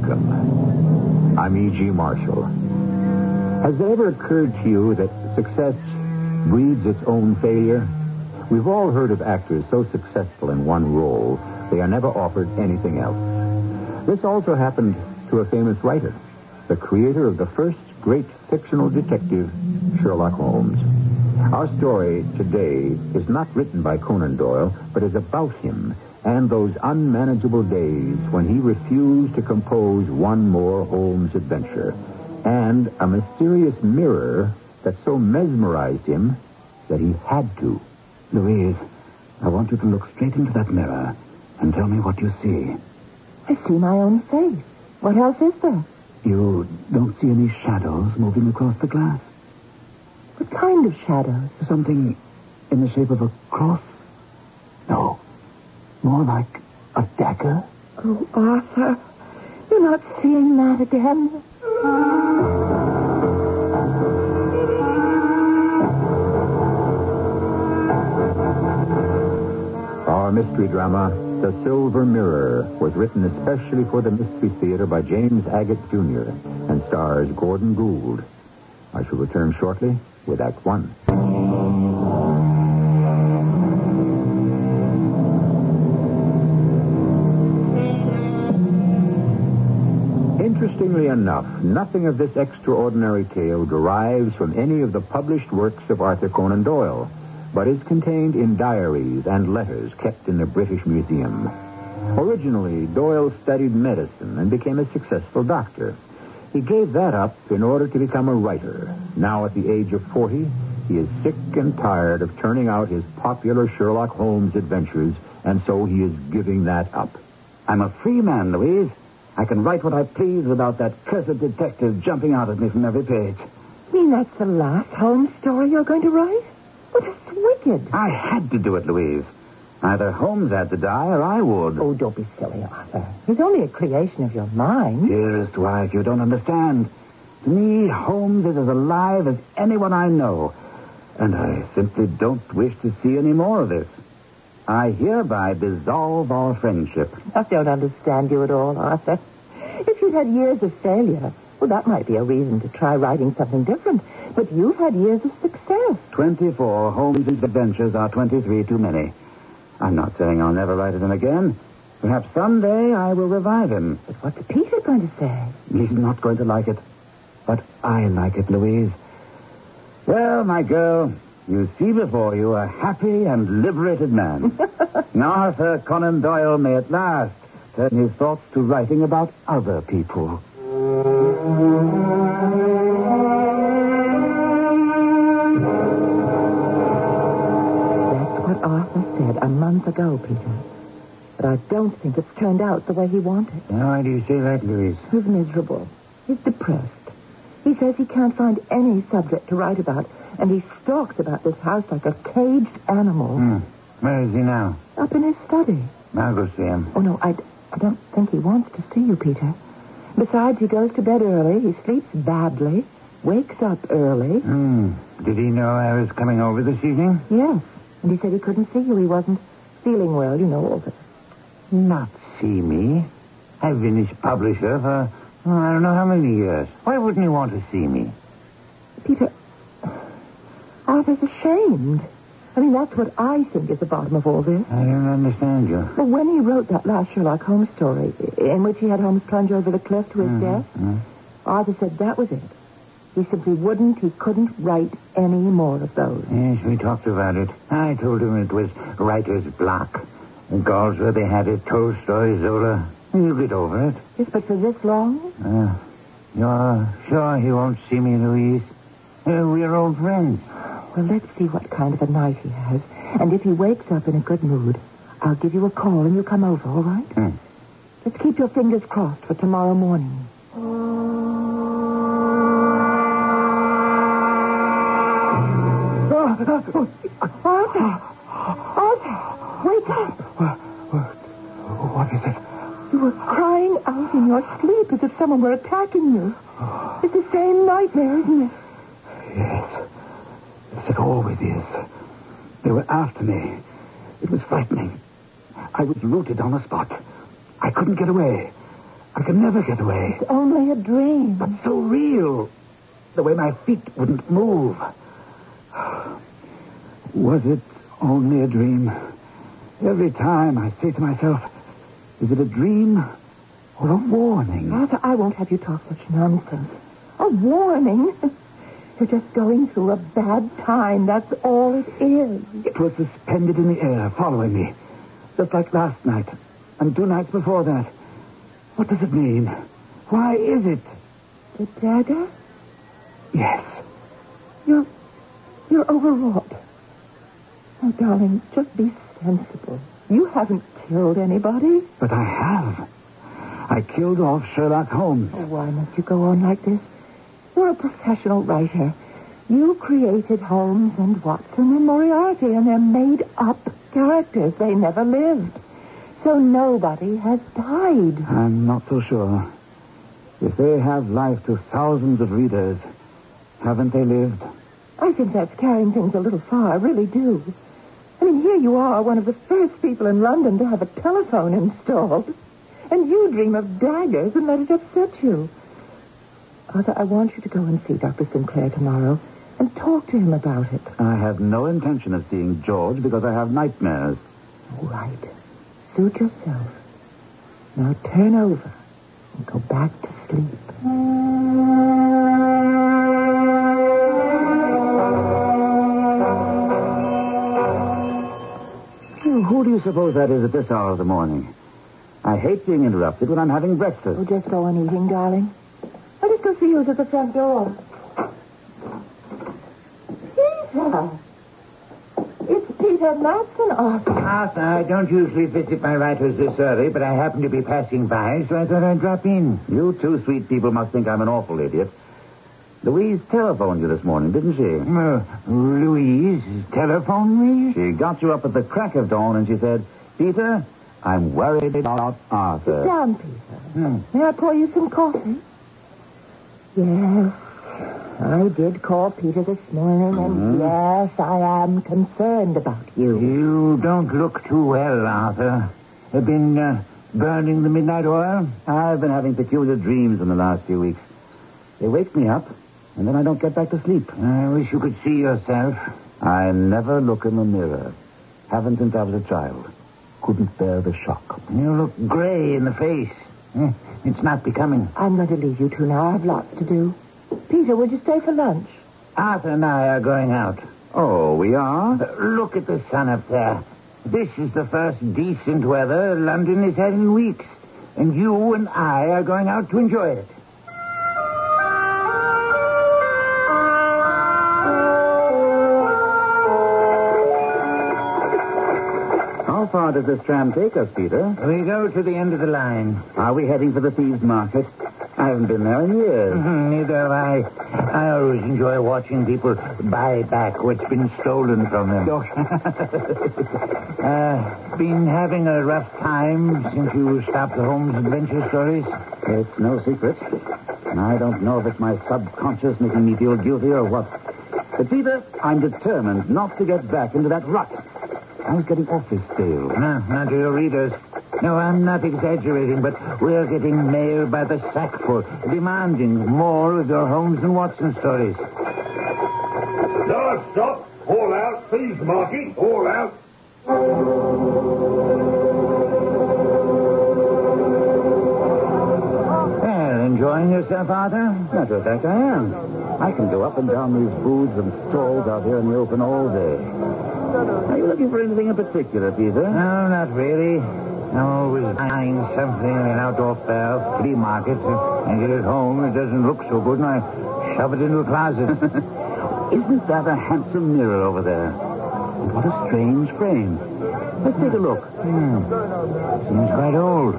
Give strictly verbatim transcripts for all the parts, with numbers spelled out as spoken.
Welcome. I'm E G. Marshall. Has it ever occurred to you that success breeds its own failure? We've all heard of actors so successful in one role, they are never offered anything else. This also happened to a famous writer, the creator of the first great fictional detective, Sherlock Holmes. Our story today is not written by Conan Doyle, but is about him and those unmanageable days when he refused to compose one more Holmes adventure, and a mysterious mirror that so mesmerized him that he had to. Louise, I want you to look straight into that mirror and tell me what you see. I see my own face. What else is there? You don't see any shadows moving across the glass? What kind of shadows? Something in the shape of a cross? No. More like a dagger? Oh, Arthur, you're not seeing that again. Our mystery drama, The Silver Mirror, was written especially for the Mystery Theater by James Agate Junior and stars Gordon Gould. I shall return shortly with Act One. Interestingly enough, nothing of this extraordinary tale derives from any of the published works of Arthur Conan Doyle, but is contained in diaries and letters kept in the British Museum. Originally, Doyle studied medicine and became a successful doctor. He gave that up in order to become a writer. Now, at the age of forty, he is sick and tired of turning out his popular Sherlock Holmes adventures, and so he is giving that up. I'm a free man, Louise. I can write what I please without that cursed detective jumping out at me from every page. You mean that's the last Holmes story you're going to write? But it's wicked. I had to do it, Louise. Either Holmes had to die or I would. Oh, don't be silly, Arthur. He's only a creation of your mind. Dearest wife, you don't understand. To me, Holmes is as alive as anyone I know. And I simply don't wish to see any more of this. I hereby dissolve our friendship. I don't understand you at all, Arthur. If you'd had years of failure, well, that might be a reason to try writing something different. But you've had years of success. Twenty-four Holmes' adventures are twenty-three too many. I'm not saying I'll never write of him again. Perhaps someday I will revive him. But what's Peter going to say? He's not going to like it. But I like it, Louise. Well, my girl, you see before you a happy and liberated man. And Arthur Conan Doyle may at last turn his thoughts to writing about other people. A month ago, Peter. But I don't think it's turned out the way he wanted. Why do you say that, Louise? He's miserable. He's depressed. He says he can't find any subject to write about, and he stalks about this house like a caged animal. Mm. Where is he now? Up in his study. I'll go see him. Oh, no, I, I don't think he wants to see you, Peter. Besides, he goes to bed early, he sleeps badly, wakes up early. Mm. Did he know I was coming over this evening? Yes. And he said he couldn't see you. He wasn't feeling well, you know, all that. Not see me? I've been his publisher for, oh, I don't know how many years. Why wouldn't he want to see me? Peter, Arthur's ashamed. I mean, that's what I think is the bottom of all this. I don't understand you. Well, when he wrote that last Sherlock Holmes story, in which he had Holmes plunge over the cliff to his mm-hmm. death, mm-hmm. Arthur said that was it. He simply wouldn't, he couldn't write any more of those. Yes, we talked about it. I told him it was writer's block. Galsworthy had it, Tolstoy, Zola. He'll get over it. Yes, but for this long? Uh, you're sure he won't see me, Louise? Uh, we're old friends. Well, let's see what kind of a night he has. And if he wakes up in a good mood, I'll give you a call and you'll come over, all right? Mm. Let's keep your fingers crossed for tomorrow morning. Arthur! Arthur! Wake up! What, what, what is it? You were crying out in your sleep as if someone were attacking you. It's the same nightmare, isn't it? Yes. Yes, it always is. They were after me. It was frightening. I was rooted on the spot. I couldn't get away. I can never get away. It's only a dream. But so real. The way my feet wouldn't move. Was it only a dream? Every time I say to myself, is it a dream or a warning? Arthur, I won't have you talk such nonsense. A warning? You're just going through a bad time. That's all it is. It was suspended in the air, following me. Just like last night and two nights before that. What does it mean? Why is it? The dagger? Yes. You're, you're overwrought. Oh, darling, just be sensible. You haven't killed anybody. But I have. I killed off Sherlock Holmes. Oh, why must you go on like this? You're a professional writer. You created Holmes and Watson and Moriarty, and they're made-up characters. They never lived. So nobody has died. I'm not so sure. If they have life to thousands of readers, haven't they lived? I think that's carrying things a little far. I really do. I mean, here you are, one of the first people in London to have a telephone installed. And you dream of daggers and let it upset you. Arthur, I want you to go and see Doctor Sinclair tomorrow and talk to him about it. I have no intention of seeing George because I have nightmares. All right. Suit yourself. Now turn over and go back to sleep. Who do you suppose that is at this hour of the morning? I hate being interrupted when I'm having breakfast. Oh, just go on eating, darling. I'll just go see who's at the front door. Peter! It's Peter Matson, Arthur. Arthur, I don't usually visit my writers this early, but I happen to be passing by, so I thought I'd drop in. You two sweet people must think I'm an awful idiot. Louise telephoned you this morning, didn't she? Uh, Louise telephoned me? She got you up at the crack of dawn and she said, Peter, I'm worried about Arthur. Sit down, Peter. Hmm. May I pour you some coffee? Yes, I did call Peter this morning, and mm-hmm. yes, I am concerned about you. You don't look too well, Arthur. Have been uh, burning the midnight oil? I've been having peculiar dreams in the last few weeks. They wake me up. And then I don't get back to sleep. I wish you could see yourself. I never look in the mirror. Haven't since I was a child. Couldn't bear the shock. You look gray in the face. It's not becoming. I'm going to leave you two now. I have lots to do. Peter, would you stay for lunch? Arthur and I are going out. Oh, we are? Uh, look at the sun up there. This is the first decent weather London has had in weeks. And you and I are going out to enjoy it. How far does this tram take us, Peter? We go to the end of the line. Are we heading for the Thieves' Market? I haven't been there in years. Mm-hmm, neither have I. I always enjoy watching people buy back what's been stolen from them. uh, been having a rough time since you stopped the Holmes adventure stories? It's no secret. And I don't know if it's my subconscious making me feel guilty or what. But, Peter, I'm determined not to get back into that rut. I was getting awfully stale. No, not to your readers. No, I'm not exaggerating, but we're getting mail by the sackful, demanding more of your Holmes and Watson stories. No, stop. All out, please, Marky. All out. Well, enjoying yourself, Arthur? Matter of fact, I am. I can go up and down these booths and stalls out here in the open all day. Are you looking for anything in particular, Peter? No, not really. I'm always buying something in an outdoor fair, flea market, and get it home. It doesn't look so good, and I shove it into a closet. Isn't that a handsome mirror over there? And what a strange frame. Let's take a look. Hmm. Seems quite old.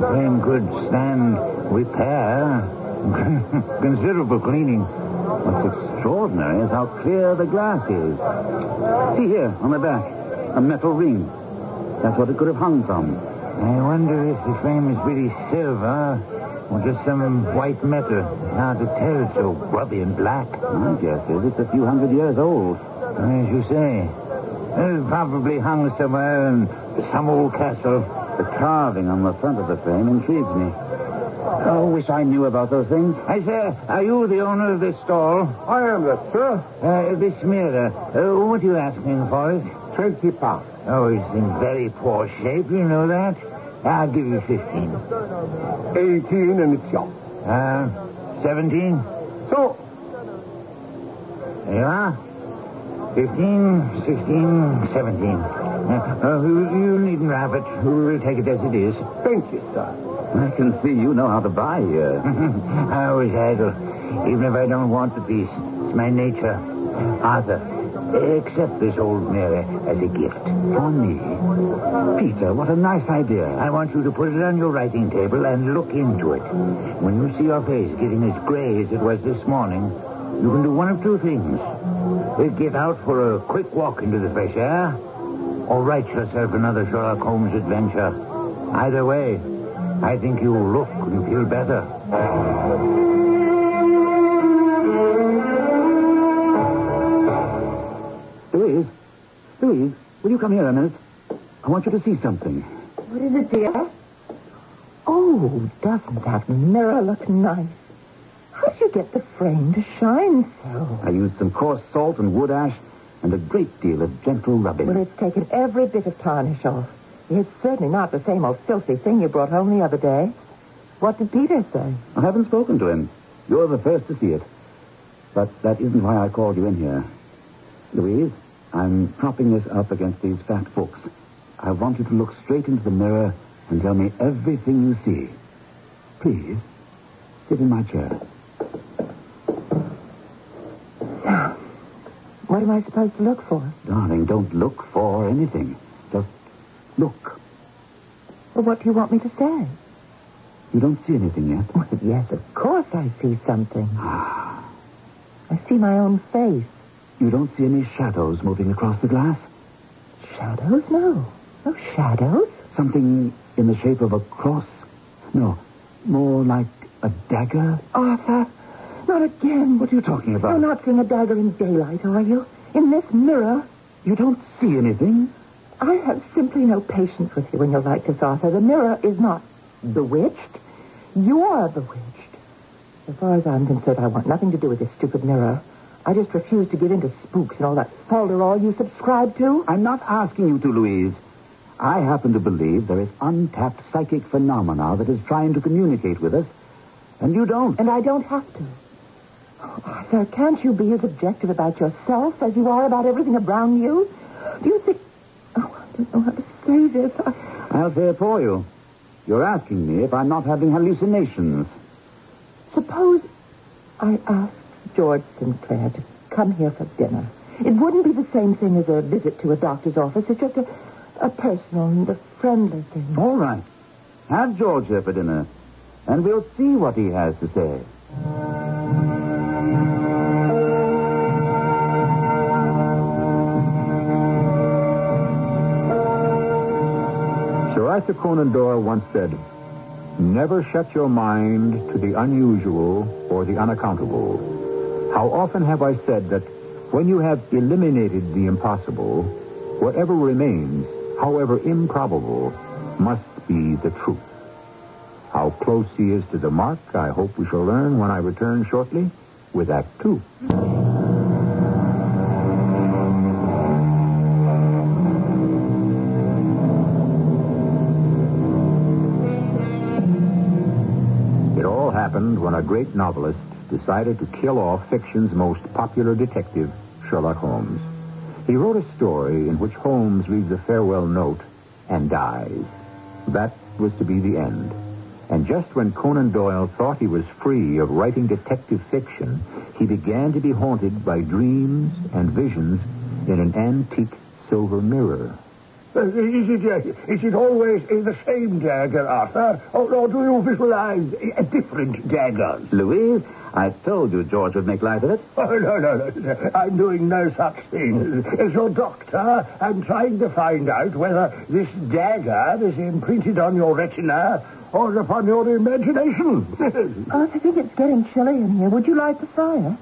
The frame could stand repair. Considerable cleaning. What's extraordinary is how clear the glass is. See here, on the back, a metal ring. That's what it could have hung from. I wonder if the frame is really silver or just some white metal. Hard to tell, it's so grubby and black. My guess is it's a few hundred years old. As you say, it was probably hung somewhere in some old castle. The carving on the front of the frame intrigues me. Oh, wish I knew about those things. I say, are you the owner of this stall? I am that, sir. Uh, this mirror, uh, what are you asking for it? Twenty pounds. Oh, it's in very poor shape, you know that. I'll give you fifteen. Eighteen and it's yours. Uh, seventeen? So. There you are. Fifteen, sixteen, seventeen. Uh, uh, you needn't wrap it. We'll take it as it is. Thank you, sir. I can see you know how to buy here. I always idle, even if I don't want the piece. It's my nature. Arthur, accept this old mirror as a gift. For me? Peter, what a nice idea. I want you to put it on your writing table and look into it. When you see your face getting as grey as it was this morning, you can do one of two things. Get out for a quick walk into the fresh air, or write yourself another Sherlock Holmes adventure. Either way, I think you'll look and feel better. Louise, Louise, will you come here a minute? I want you to see something. What is it, dear? Oh, doesn't that mirror look nice? How'd you get the frame to shine so? I used some coarse salt and wood ash and a great deal of gentle rubbing. Well, it's taken every bit of tarnish off. It's certainly not the same old filthy thing you brought home the other day. What did Peter say? I haven't spoken to him. You're the first to see it. But that isn't why I called you in here. Louise, I'm propping this up against these fat books. I want you to look straight into the mirror and tell me everything you see. Please, sit in my chair. Now, what am I supposed to look for? Darling, don't look for anything. Just look. Well, what do you want me to say? You don't see anything yet? Well, yes, of course I see something. I see my own face. You don't see any shadows moving across the glass? Shadows? No. No shadows. Something in the shape of a cross? No, more like a dagger. Arthur, not again. What are you talking about? You're not seeing a dagger in daylight, are you? In this mirror? You don't see anything? I have simply no patience with you when you're like this, Arthur. The mirror is not bewitched. You're bewitched. So far as I'm concerned, I want nothing to do with this stupid mirror. I just refuse to give in to spooks and all that folderol you subscribe to. I'm not asking you to, Louise. I happen to believe there is untapped psychic phenomena that is trying to communicate with us, and you don't. And I don't have to. Oh, Arthur, can't you be as objective about yourself as you are about everything around you? Do you think... Oh, I don't know how to say this. I... I'll say it for you. You're asking me if I'm not having hallucinations. Suppose I asked George Sinclair to come here for dinner. It wouldn't be the same thing as a visit to a doctor's office. It's just a, a personal and a friendly thing. All right. Have George here for dinner, and we'll see what he has to say. Arthur Conan Doyle once said, "Never shut your mind to the unusual or the unaccountable. How often have I said that when you have eliminated the impossible, whatever remains, however improbable, must be the truth." How close he is to the mark, I hope we shall learn when I return shortly with Act Two. When a great novelist decided to kill off fiction's most popular detective, Sherlock Holmes. He wrote a story in which Holmes leaves a farewell note and dies. That was to be the end. And just when Conan Doyle thought he was free of writing detective fiction, he began to be haunted by dreams and visions in an antique silver mirror. Is it, is it always the same dagger, Arthur? Or, or do you visualize a different dagger? Louise, I told you George would make light of it. Oh, no, no, no, no. I'm doing no such thing. As your doctor, I'm trying to find out whether this dagger is imprinted on your retina or upon your imagination. Arthur, I think it's getting chilly in here. Would you light the fire?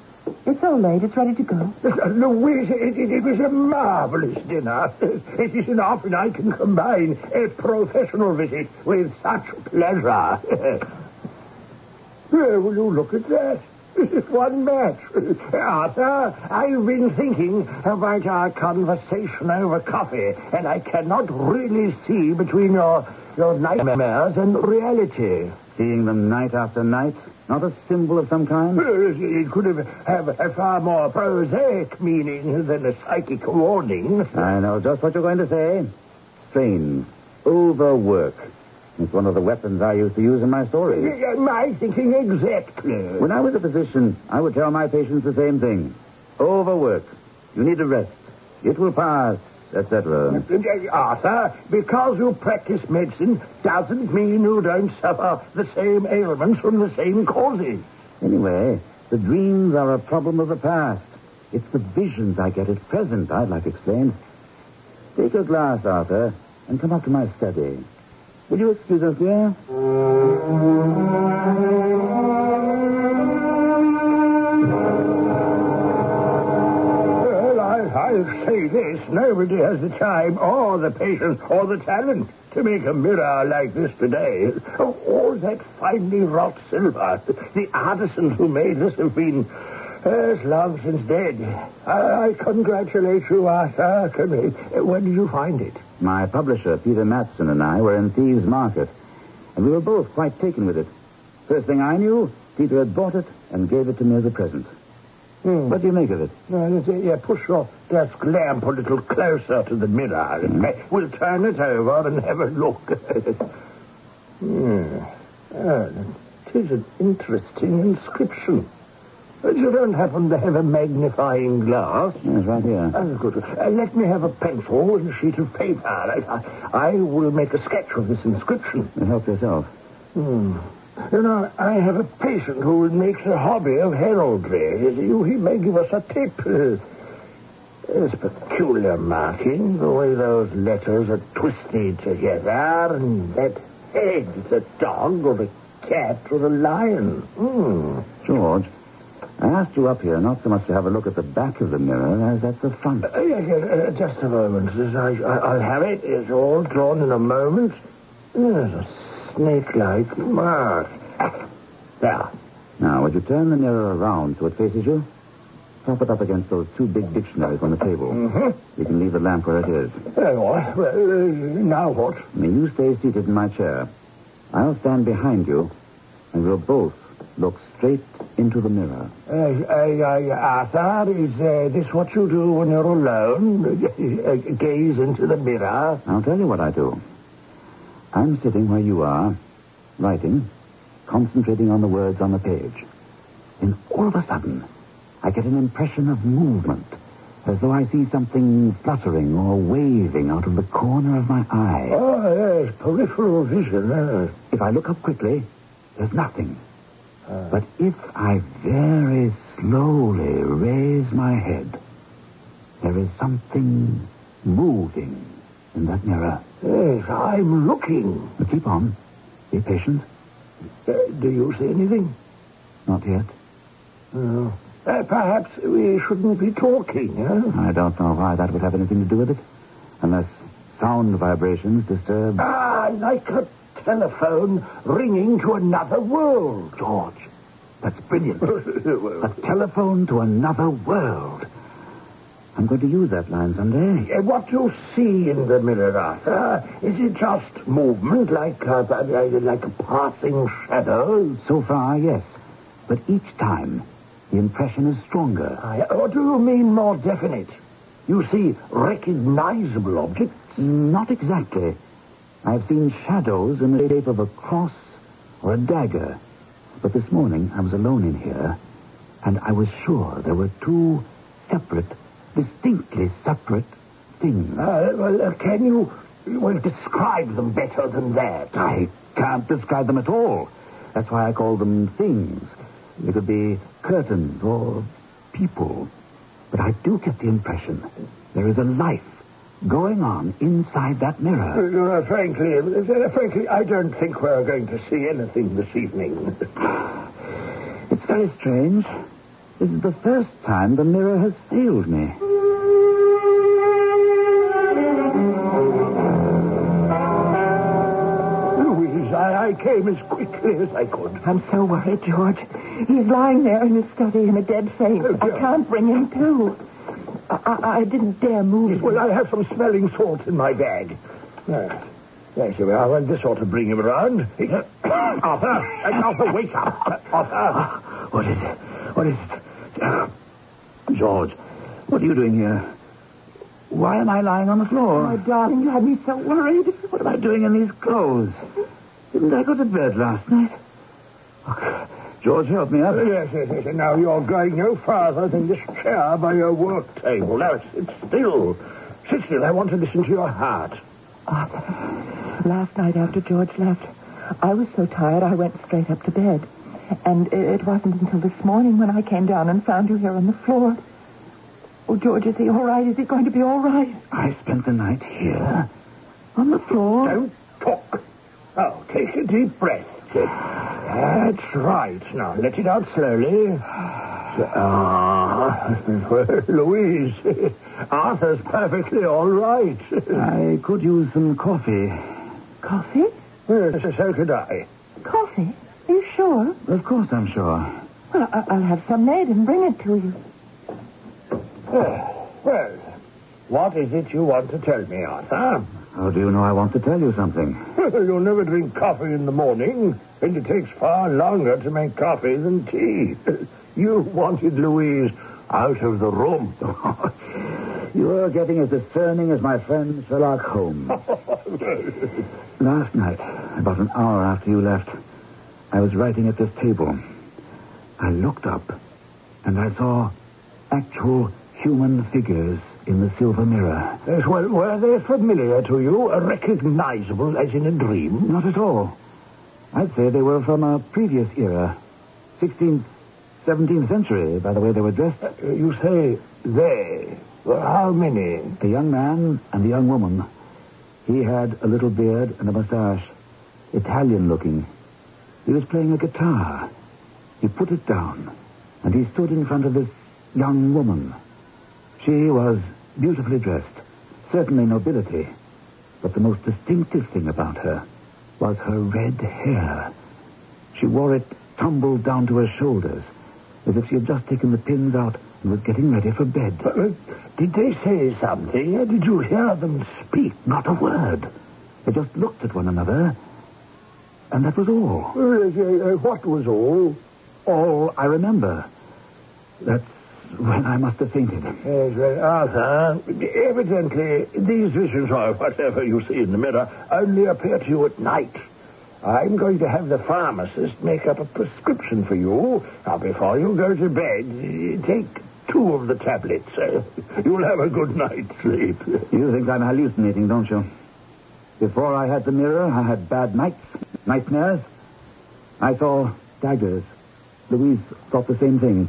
It's all laid. It's ready to go. Louise, it, it, it was a marvellous dinner. It isn't often I can combine a professional visit with such pleasure. Well, will you look at that? One match. Arthur, I've been thinking about our conversation over coffee, and I cannot really see between your, your nightmares and reality. Seeing them night after night? Not a symbol of some kind? It could have, have a far more prosaic meaning than a psychic warning. I know just what you're going to say. Strain. Overwork. It's one of the weapons I used to use in my stories. My thinking exactly. When I was a physician, I would tell my patients the same thing. Overwork. You need to rest. It will pass, et cetera. Arthur, because you practice medicine doesn't mean you don't suffer the same ailments from the same causes. Anyway, the dreams are a problem of the past. It's the visions I get at present, I'd like explained. Take a glass, Arthur, and come up to my study. Will you excuse us, dear? Well, I, I'll say this. Nobody has the time or the patience or the talent to make a mirror like this today. Oh, all that finely wrought silver. The artisans who made this have been... There's love since dead. I, I congratulate you, Arthur. Where did you find it? My publisher, Peter Matson, and I were in Thieves' Market, and we were both quite taken with it. First thing I knew, Peter had bought it and gave it to me as a present. Mm. What do you make of it? No, yeah, push your desk lamp a little closer to the mirror. Mm. We'll turn it over and have a look. mm. Oh, it is an interesting inscription. You don't happen to have a magnifying glass? Yes, right here. Oh, good. Uh, let me have a pencil and a sheet of paper. I, I, I will make a sketch of this inscription. Help yourself. Hmm. You know, I have a patient who makes a hobby of heraldry. He may give us a tip. Uh, there's peculiar marking, the way those letters are twisted together, and that head is a dog or a cat or a lion. Hmm. George. I asked you up here not so much to have a look at the back of the mirror as at the front. Uh, yes, yes, uh, just a moment. I, I, I'll have it. It's all drawn in a moment. There's a snake-like mark. There. Now, would you turn the mirror around so it faces you? Prop it up against those two big dictionaries on the table. Mm-hmm. You can leave the lamp where it is. All right. Well, uh, now what? May you stay seated in my chair. I'll stand behind you, and we'll both look straight into the mirror. Uh, uh, uh, Arthur, is uh, this what you do when you're alone? Gaze into the mirror? I'll tell you what I do. I'm sitting where you are, writing, concentrating on the words on the page. Then all of a sudden, I get an impression of movement, as though I see something fluttering or waving out of the corner of my eye. Oh, yes, peripheral vision. Yes. If I look up quickly, there's nothing. Uh, but if I very slowly raise my head, there is something moving in that mirror. Yes, I'm looking. But keep on. Be patient. Uh, do you see anything? Not yet. No. Uh, uh, perhaps we shouldn't be talking, huh? I don't know why that would have anything to do with it, unless sound vibrations disturb... Ah, like a... telephone ringing to another world, George. That's brilliant. A telephone to another world. I'm going to use that line someday. Uh, what you see in the mirror, Arthur, is it just movement like a, like a passing shadow? So far, yes. But each time, the impression is stronger. I, or do you mean more definite? You see recognizable objects? Not exactly. I've seen shadows in the shape of a cross or a dagger. But this morning I was alone in here, and I was sure there were two separate, distinctly separate things. Uh, well, uh, can you well describe them better than that? I can't describe them at all. That's why I call them things. It could be curtains or people. But I do get the impression there is a life going on inside that mirror. Uh, frankly, uh, frankly, I don't think we're going to see anything this evening. It's very strange. This is the first time the mirror has failed me. Louise, I, I came as quickly as I could. I'm so worried, George. He's lying there in his study in a dead faint. Oh, I can't bring him to. I, I, I didn't dare move. Yes, well, I have some smelling salts in my bag. There. There we are. Well, this ought to bring him around. Arthur! Arthur, wake up! Arthur! What is it? What is it? George, what are you doing here? Why am I lying on the floor? Oh, my darling, you had me so worried. What am I doing in these clothes? Didn't I go to bed last night? Oh, George, help me up. Yes, yes, yes. Now, you're going no farther than this chair by your work table. Now, sit still. Sit still. I want to listen to your heart. Arthur, last night after George left, I was so tired I went straight up to bed. And it wasn't until this morning when I came down and found you here on the floor. Oh, George, is he all right? Is he going to be all right? I spent the night here. On the floor? Don't talk. Oh, take a deep breath. That's right. Now, let it out slowly. Ah, well, Louise, Arthur's perfectly all right. I could use some coffee. Coffee? Yes, so could I. Coffee? Are you sure? Of course I'm sure. Well, I- I'll have some made and bring it to you. Well, well, what is it you want to tell me, Arthur? How do you know I want to tell you something? You'll never drink coffee in the morning, and it takes far longer to make coffee than tea. You wanted Louise out of the room. You are getting as discerning as my friend Sherlock Holmes. Last night, about an hour after you left, I was writing at this table. I looked up, and I saw actual human figures in the silver mirror. Yes, well, were they familiar to you, recognizable as in a dream? Not at all. I'd say they were from a previous era, sixteenth, seventeenth century, by the way they were dressed. Uh, you say they. Well, how many? A young man and a young woman. He had a little beard and a mustache, Italian-looking. He was playing a guitar. He put it down, and he stood in front of this young woman. She was beautifully dressed, certainly nobility, but the most distinctive thing about her was her red hair. She wore it tumbled down to her shoulders, as if she had just taken the pins out and was getting ready for bed. But, uh, did they say something? Or did you hear them speak? Not a word. They just looked at one another. And that was all. Uh, uh, uh, what was all? All I remember. That's when I must have fainted. Yes, well, Arthur, evidently these visions, or whatever you see in the mirror, only appear to you at night. I'm going to have the pharmacist make up a prescription for you. Now, before you go to bed, take two of the tablets. Uh, you'll have a good night's sleep. You think I'm hallucinating, don't you? Before I had the mirror, I had bad nights, nightmares. I saw daggers. Louise thought the same thing.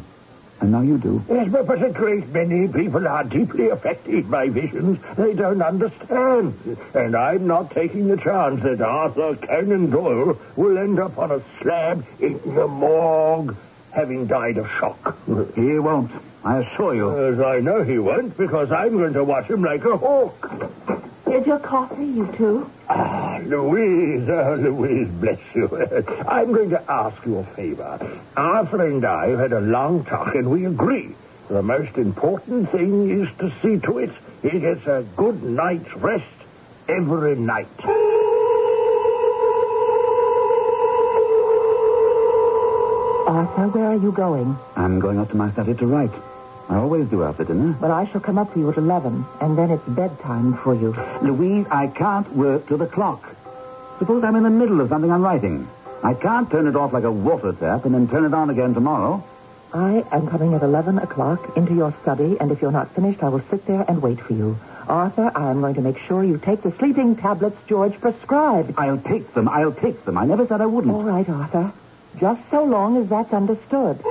And now you do. Yes, but, but a great many people are deeply affected by visions. They don't understand. And I'm not taking the chance that Arthur Conan Doyle will end up on a slab in the morgue having died of shock. He won't, I assure you. Yes, I know he won't, because I'm going to watch him like a hawk. Here's your coffee, you two. Ah, Louise, oh, Louise, bless you. I'm going to ask you a favor. Arthur and I have had a long talk, and we agree. The most important thing is to see to it he gets a good night's rest every night. Arthur, where are you going? I'm going up to my study to write. I always do after dinner. Well, I shall come up for you at eleven, and then it's bedtime for you. Louise, I can't work to the clock. Suppose I'm in the middle of something I'm writing. I can't turn it off like a water tap and then turn it on again tomorrow. I am coming at eleven o'clock into your study, and if you're not finished, I will sit there and wait for you. Arthur, I am going to make sure you take the sleeping tablets George prescribed. I'll take them. I'll take them. I never said I wouldn't. All right, Arthur. Just so long as that's understood.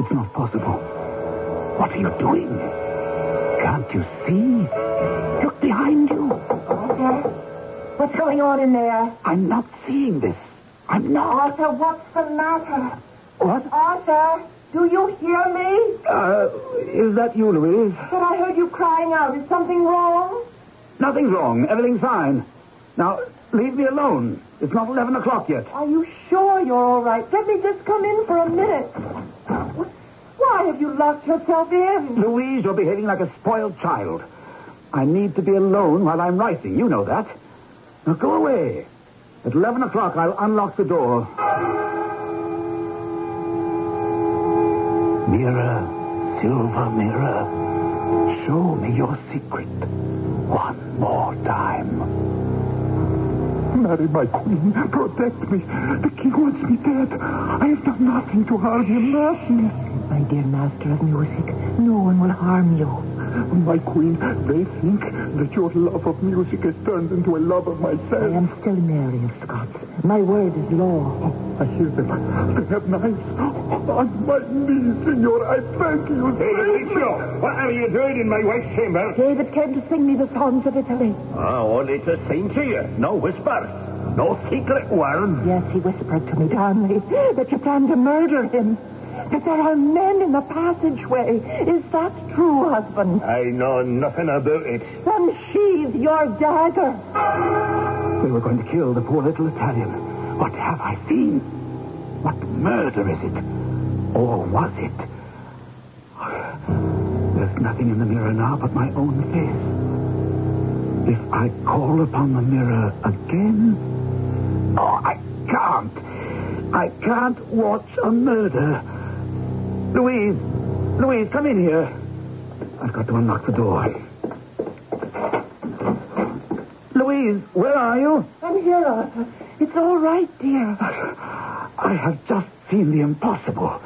It's not possible. What are you doing? Can't you see? Look behind you. Arthur? What What's going on in there? I'm not seeing this. I'm not. Arthur, what's the matter? What? Arthur, do you hear me? Uh, is that you, Louise? But I heard you crying out. Is something wrong? Nothing's wrong. Everything's fine. Now, leave me alone. It's not eleven o'clock yet. Are you sure you're all right? Let me just come in for a minute. Why have you locked yourself in? Louise, you're behaving like a spoiled child. I need to be alone while I'm writing. You know that. Now, go away. At eleven o'clock, I'll unlock the door. Mirror, silver mirror, show me your secret one more time. Mary, my queen, protect me. The king wants me dead. I have done nothing to harm him. Nothing. My dear master of music, no one will harm you. My queen, they think that your love of music has turned into a love of myself. I am still Mary of Scots. My word is law. Oh, I hear them. They have knives. Oh, on my knees, senor, I thank you. David Rizzio, what are you doing in my wife's chamber? David came to sing me the songs of Italy. Ah, only to sing to you. No whispers. No secret words. Yes, he whispered to me, Darnley, that you planned to murder him. That there are men in the passageway. Is that true, husband? I know nothing about it. Unsheathe your dagger. They were going to kill the poor little Italian. What have I seen? What murder is it? Or was it? There's nothing in the mirror now but my own face. If I call upon the mirror again... Oh, I can't. I can't watch a murder... Louise, Louise, come in here. I've got to unlock the door. Louise, where are you? I'm here, Arthur. It's all right, dear. I have just seen the impossible.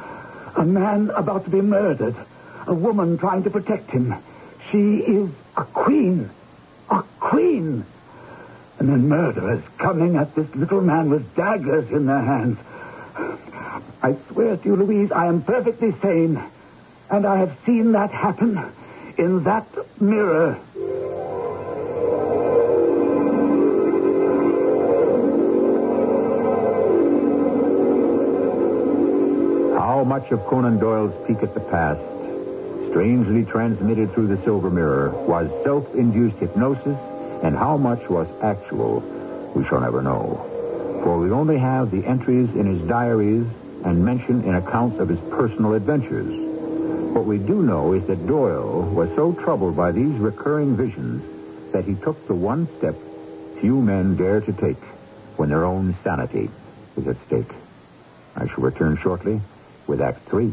A man about to be murdered. A woman trying to protect him. She is a queen. A queen. And then murderers coming at this little man with daggers in their hands. I swear to you, Louise, I am perfectly sane. And I have seen that happen in that mirror. How much of Conan Doyle's peek at the past, strangely transmitted through the silver mirror, was self-induced hypnosis, and how much was actual, we shall never know. For we only have the entries in his diaries and mention in accounts of his personal adventures. What we do know is that Doyle was so troubled by these recurring visions that he took the one step few men dare to take when their own sanity is at stake. I shall return shortly with Act Three.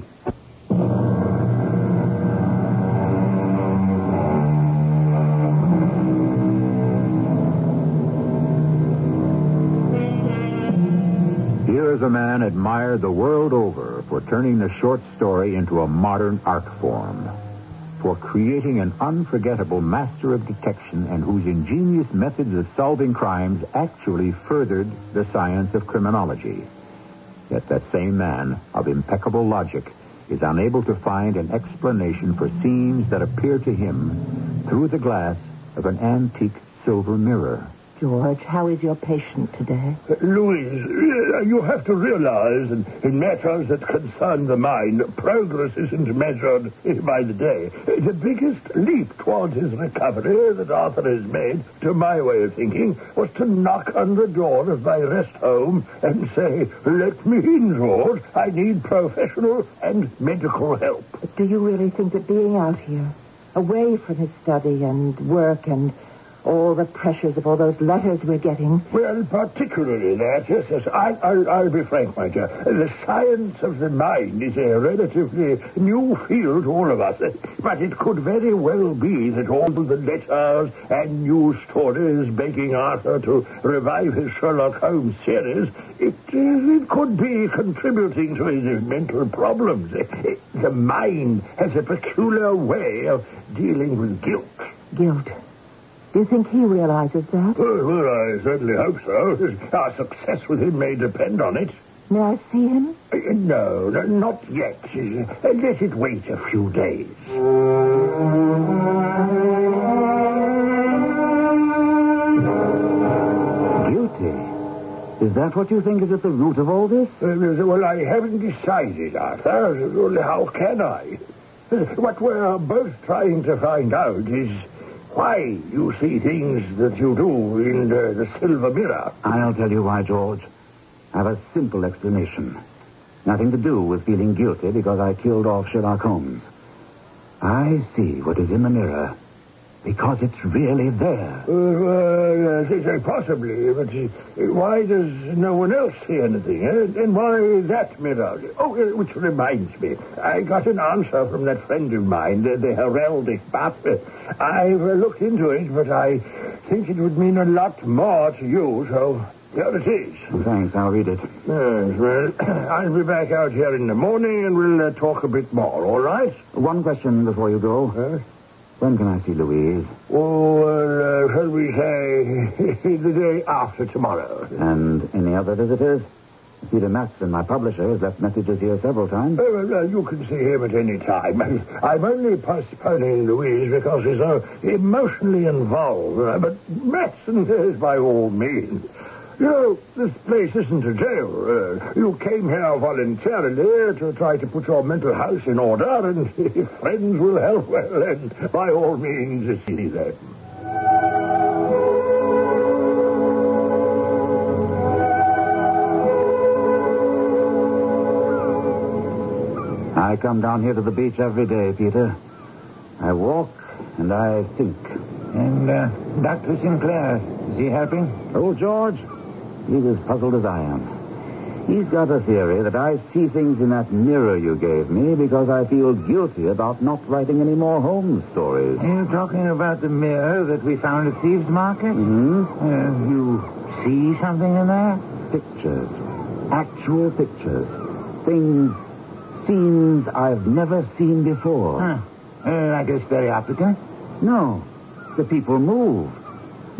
A man admired the world over for turning the short story into a modern art form, for creating an unforgettable master of detection, and whose ingenious methods of solving crimes actually furthered the science of criminology. Yet that same man of impeccable logic is unable to find an explanation for scenes that appear to him through the glass of an antique silver mirror. George, how is your patient today? Uh, Louise, you have to realize in, in matters that concern the mind, progress isn't measured by the day. The biggest leap towards his recovery that Arthur has made, to my way of thinking, was to knock on the door of my rest home and say, "Let me in, George. I need professional and medical help." But do you really think that being out here, away from his study and work and... all the pressures of all those letters we're getting. Well, particularly that. Yes, yes. I, I'll, I'll be frank, my dear. The science of the mind is a relatively new field to all of us. But it could very well be that all the letters and news stories begging Arthur to revive his Sherlock Holmes series, it, it could be contributing to his mental problems. The mind has a peculiar way of dealing with guilt. Guilt. Do you think he realizes that? Well, well, I certainly hope so. Our success with him may depend on it. May I see him? Uh, no, no, not yet. Uh, let it wait a few days. Is that what you think is at the root of all this? Uh, well, I haven't decided, Arthur. How can I? What we're both trying to find out is why you see things that you do in the, the Silver Mirror. I'll tell you why, George. I have a simple explanation. Nothing to do with feeling guilty because I killed off Sherlock Holmes. I see what is in the mirror because it's really there. Uh, uh, possibly, but why does no one else see anything? And why that mirror? Oh, which reminds me, I got an answer from that friend of mine, the heraldic buff. I've looked into it, but I think it would mean a lot more to you, so... Here it is. Well, thanks, I'll read it. Yes, well, I'll be back out here in the morning and we'll uh, talk a bit more, all right? One question before you go. Huh? When can I see Louise? Oh, uh, shall we say the day after tomorrow. And any other visitors? Peter Matson, my publisher, has left messages here several times. Oh, well, uh, you can see him at any time. I'm only postponing Louise because he's so emotionally involved. But Matson is by all means... You know, this place isn't a jail. Uh, you came here voluntarily to try to put your mental house in order, and if friends will help, well, then by all means, see them. I come down here to the beach every day, Peter. I walk and I think. And uh, Doctor Sinclair, is he helping? Oh, George... He's as puzzled as I am. He's got a theory that I see things in that mirror you gave me because I feel guilty about not writing any more Holmes stories. You're talking about the mirror that we found at Thieves' Market? Mm-hmm. Uh, you see something in there? Pictures. Actual pictures. Things, scenes I've never seen before. Huh. Uh, like a stereopticon? No. The people move.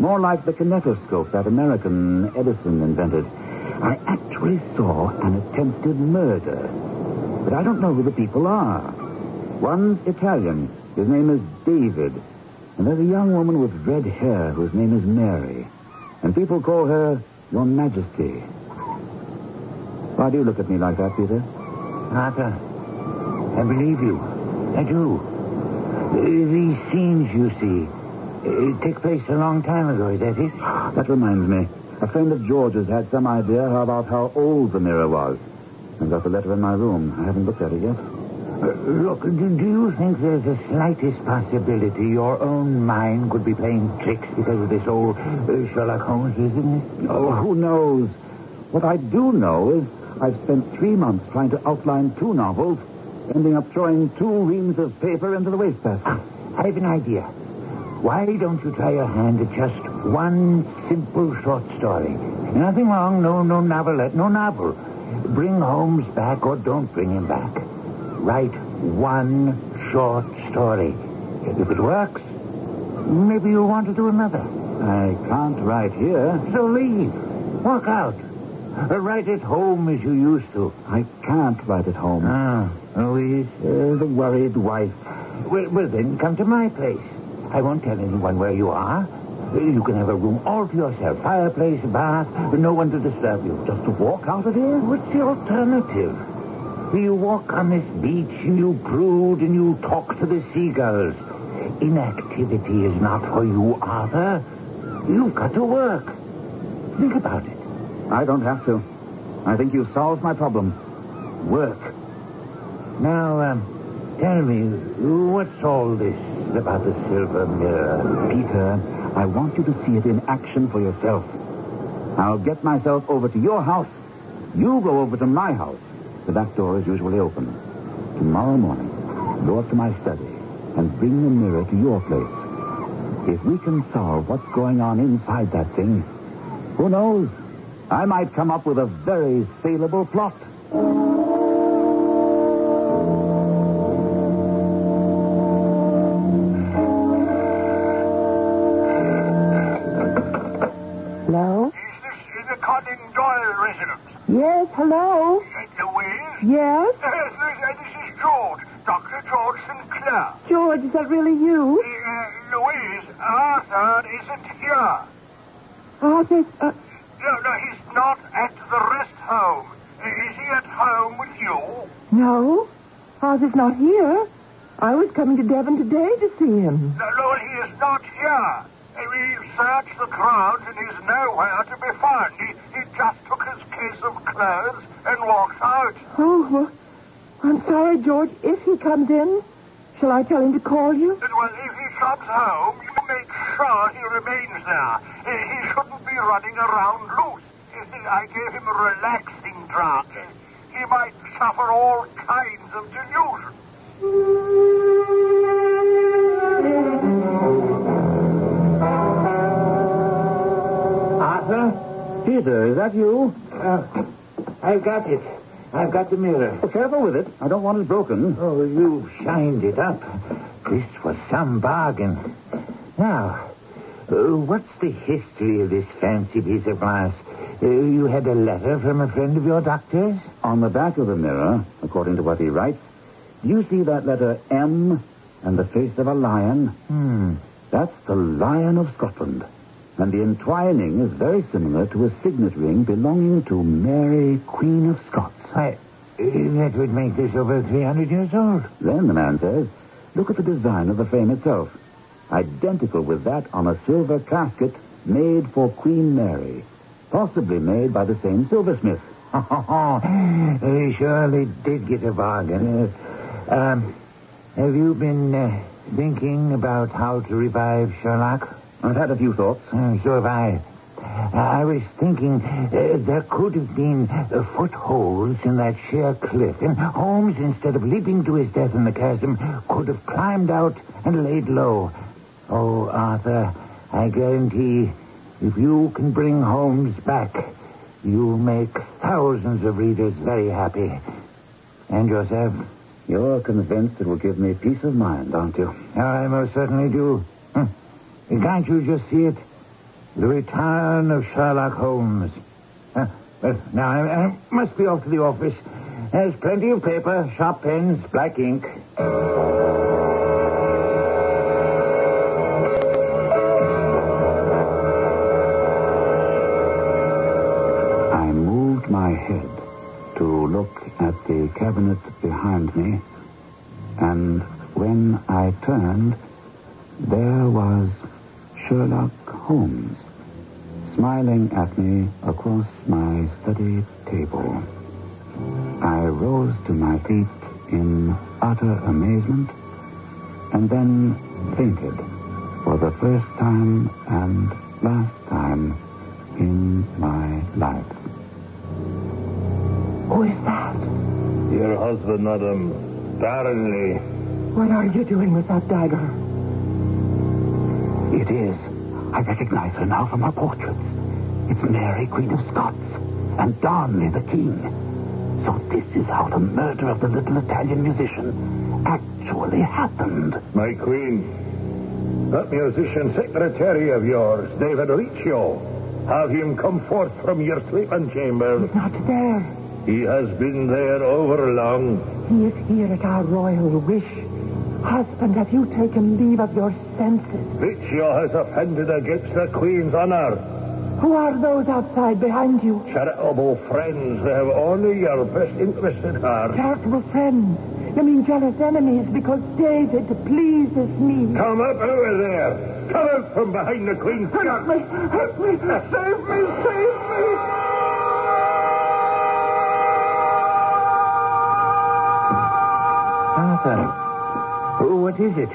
More like the kinetoscope that American Edison invented. I actually saw an attempted murder. But I don't know who the people are. One's Italian. His name is David. And there's a young woman with red hair whose name is Mary. And people call her Your Majesty. Why do you look at me like that, Peter? Arthur, I believe you. I do. These scenes you see... It took place a long time ago, is that it? That reminds me. A friend of George's had some idea about how old the mirror was. I've got the letter in my room. I haven't looked at it yet. Uh, look, do, do you think there's the slightest possibility your own mind could be playing tricks because of this old uh, Sherlock Holmes business? Oh, who knows? What I do know is I've spent three months trying to outline two novels, ending up throwing two reams of paper into the wastebasket. Ah, I have an idea. Why don't you try your hand at just one simple short story? Nothing wrong, no no novelette, no novel. Bring Holmes back or don't bring him back. Write one short story. If it works, maybe you'll want to do another. I can't write here. So leave. Walk out. Write at home as you used to. I can't write at home. Ah, Louise? Uh, the worried wife. Well, well, then come to my place. I won't tell anyone where you are. You can have a room all to yourself. Fireplace, bath, no one to disturb you. Just to walk out of here? What's the alternative? You walk on this beach and you brood and you talk to the seagulls. Inactivity is not for you, Arthur. You've got to work. Think about it. I don't have to. I think you've solved my problem. Work. Now, um, tell me, what's all this about the Silver Mirror? Peter, I want you to see it in action for yourself. I'll get myself over to your house. You go over to my house. The back door is usually open. Tomorrow morning, go up to my study and bring the mirror to your place. If we can solve what's going on inside that thing, who knows? I might come up with a very saleable plot. Yes, hello. Louise? Yes? Yes, Louise, this is George, Doctor George Sinclair. George, is that really you? Uh, Louise, Arthur isn't here. Arthur? Uh... No, no, he's not No, Arthur's not here. I was coming to Devon today to see him. No, no, he is not here. We've searched the grounds and he's nowhere to be found. He, he just took his case of clothes and walked out. Oh, well, I'm sorry, George. If he comes in, shall I tell him to call you? Well, if he comes home, you make sure he remains there. He shouldn't be running around loose. I gave him a relaxing draught. He might suffer all kinds of delusion. Arthur? Peter, is that you? Uh, I've got it. I've got the mirror. Oh, careful with it. I don't want it broken. Oh, you shined it up. This was some bargain. Now, uh, what's the history of this fancy piece of glass? Uh, you had a letter from a friend of your doctor's? On the back of the mirror, according to what he writes, you see that letter M and the face of a lion? Hmm. That's the Lion of Scotland. And the entwining is very similar to a signet ring belonging to Mary, Queen of Scots. I, uh, that would make this over three hundred years old. Then, the man says, look at the design of the frame itself. Identical with that on a silver casket made for Queen Mary. Possibly made by the same silversmith. They surely did get a bargain. Uh, um, have you been uh, thinking about how to revive Sherlock? I've had a few thoughts. Uh, so have I. Uh, I was thinking uh, there could have been uh, footholds in that sheer cliff. And Holmes, instead of leaping to his death in the chasm, could have climbed out and laid low. Oh, Arthur, I guarantee... if you can bring Holmes back, you'll make thousands of readers very happy. And yourself? You're convinced it will give me peace of mind, aren't you? I most certainly do. Huh. Can't you just see it? The return of Sherlock Holmes. Huh. Well, now, I, I must be off to the office. There's plenty of paper, sharp pens, black ink. My head to look at the cabinet behind me, and when I turned, there was Sherlock Holmes smiling at me across my study table. I rose to my feet in utter amazement and then fainted for the first time and last time in my life. Who is that? Your husband, madam. Darnley. What are you doing with that dagger? It is. I recognize her now from her portraits. It's Mary, Queen of Scots, and Darnley, the king. So this is how the murder of the little Italian musician actually happened. My queen, that musician secretary of yours, David Rizzio, have him come forth from your sleeping chamber. He's not there. He has been there over long. He is here at our royal wish. Husband, have you taken leave of your senses? Rizzio has offended against the Queen's honor. Who are those outside behind you? Charitable friends. They have only your best interest in heart. Charitable friends? You mean jealous enemies because David pleases me. Come up over there. Come out from behind the Queen's help me. Help me. Save me. Save me. Arthur, what is it?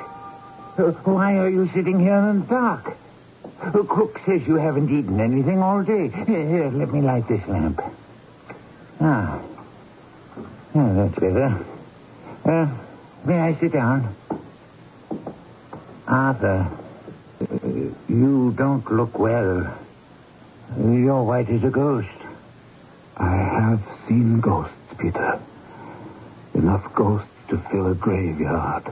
Why are you sitting here in the dark? Cook says you haven't eaten anything all day. Here, let me light this lamp. Ah, oh, that's better. Uh, may I sit down? Arthur, you don't look well. You're white as a ghost. I have seen ghosts, Peter. Enough ghosts to fill a graveyard.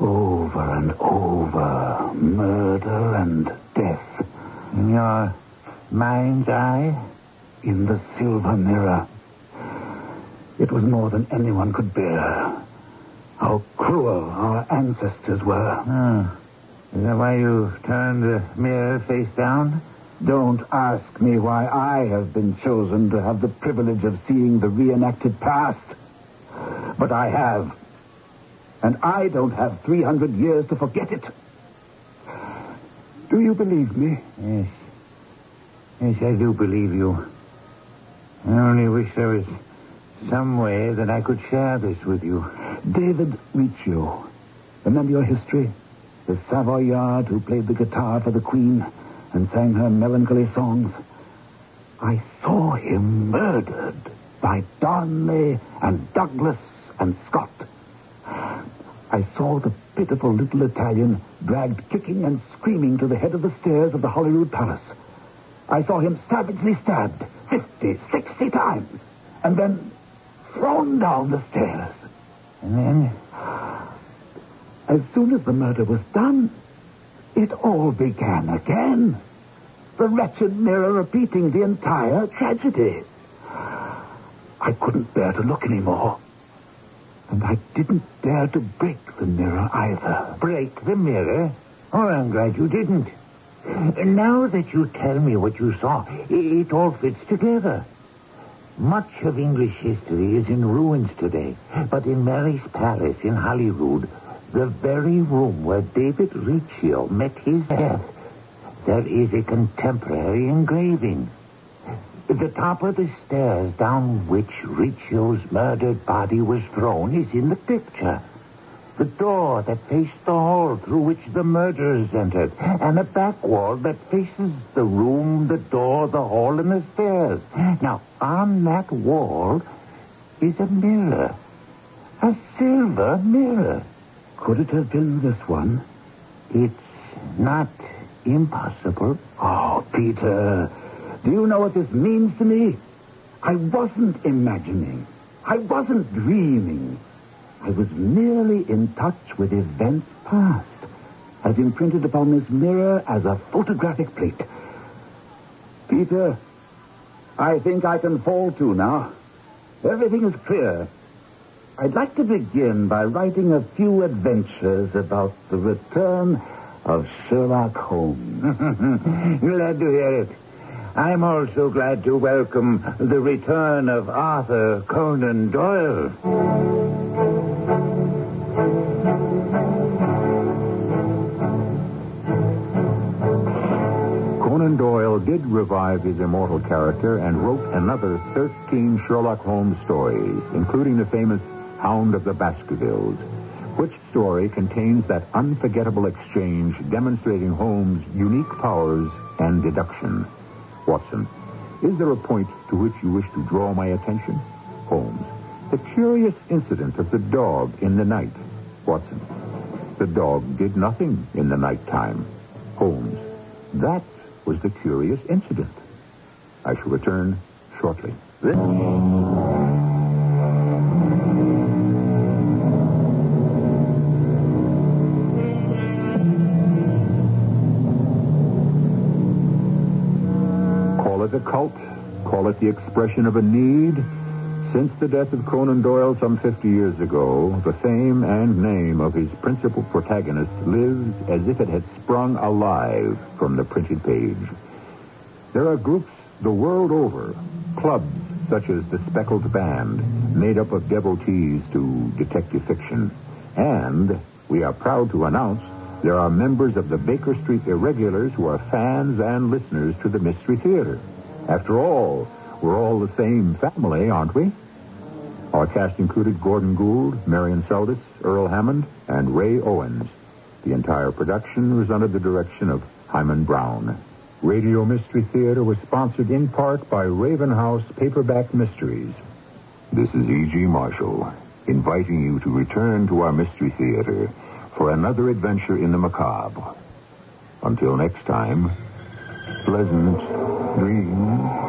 Over and over. Murder and death. In your mind's eye? In the silver mirror. It was more than anyone could bear. How cruel our ancestors were. Ah. Is that why you turned the mirror face down? Don't ask me why I have been chosen to have the privilege of seeing the reenacted past. but I have. And I don't have three hundred years to forget it. Do you believe me? Yes. Yes, I do believe you. I only wish there was some way that I could share this with you. David Rizzio. Remember your history? The Savoyard who played the guitar for the Queen and sang her melancholy songs. I saw him murdered by Darnley and Douglas and Scott. I saw the pitiful little Italian dragged kicking and screaming to the head of the stairs of the Holyrood Palace. I saw him savagely stabbed fifty, sixty times, and then thrown down the stairs. And then, as soon as the murder was done, it all began again. The wretched mirror repeating the entire tragedy. I couldn't bear to look anymore. And I didn't dare to break the mirror either. Break the mirror? Oh, I'm glad you didn't. Now that you tell me what you saw, it all fits together. Much of English history is in ruins today. But in Mary's palace in Holyrood, the very room where David Rizzio met his death, there is a contemporary engraving. The top of the stairs down which Rizzio's murdered body was thrown is in the picture. The door that faced the hall through which the murderers entered, and a back wall that faces the room, the door, the hall, and the stairs. Now, on that wall is a mirror. A silver mirror. Could it have been this one? It's not impossible. Oh, Peter... Do you know what this means to me? I wasn't imagining. I wasn't dreaming. I was merely in touch with events past, as imprinted upon this mirror as a photographic plate. Peter, I think I can fall to now. Everything is clear. I'd like to begin by writing a few adventures about the return of Sherlock Holmes. Glad to hear it. I'm also glad to welcome the return of Arthur Conan Doyle. Conan Doyle did revive his immortal character and wrote another thirteen Sherlock Holmes stories, including the famous Hound of the Baskervilles, which story contains that unforgettable exchange demonstrating Holmes' unique powers and deduction. Watson, is there a point to which you wish to draw my attention? Holmes, the curious incident of the dog in the night. Watson, the dog did nothing in the nighttime. Holmes, that was the curious incident. I shall return shortly. This... The cult, call it the expression of a need. Since the death of Conan Doyle some fifty years ago, the fame and name of his principal protagonist lives as if it had sprung alive from the printed page. There are groups the world over, clubs such as the Speckled Band, made up of devotees to detective fiction. And we are proud to announce there are members of the Baker Street Irregulars who are fans and listeners to the Mystery Theater. After all, we're all the same family, aren't we? Our cast included Gordon Gould, Marion Seldes, Earl Hammond, and Ray Owens. The entire production was under the direction of Hyman Brown. Radio Mystery Theater was sponsored in part by Ravenhouse Paperback Mysteries. This is E G. Marshall, inviting you to return to our Mystery Theater for another adventure in the macabre. Until next time, pleasant dreams.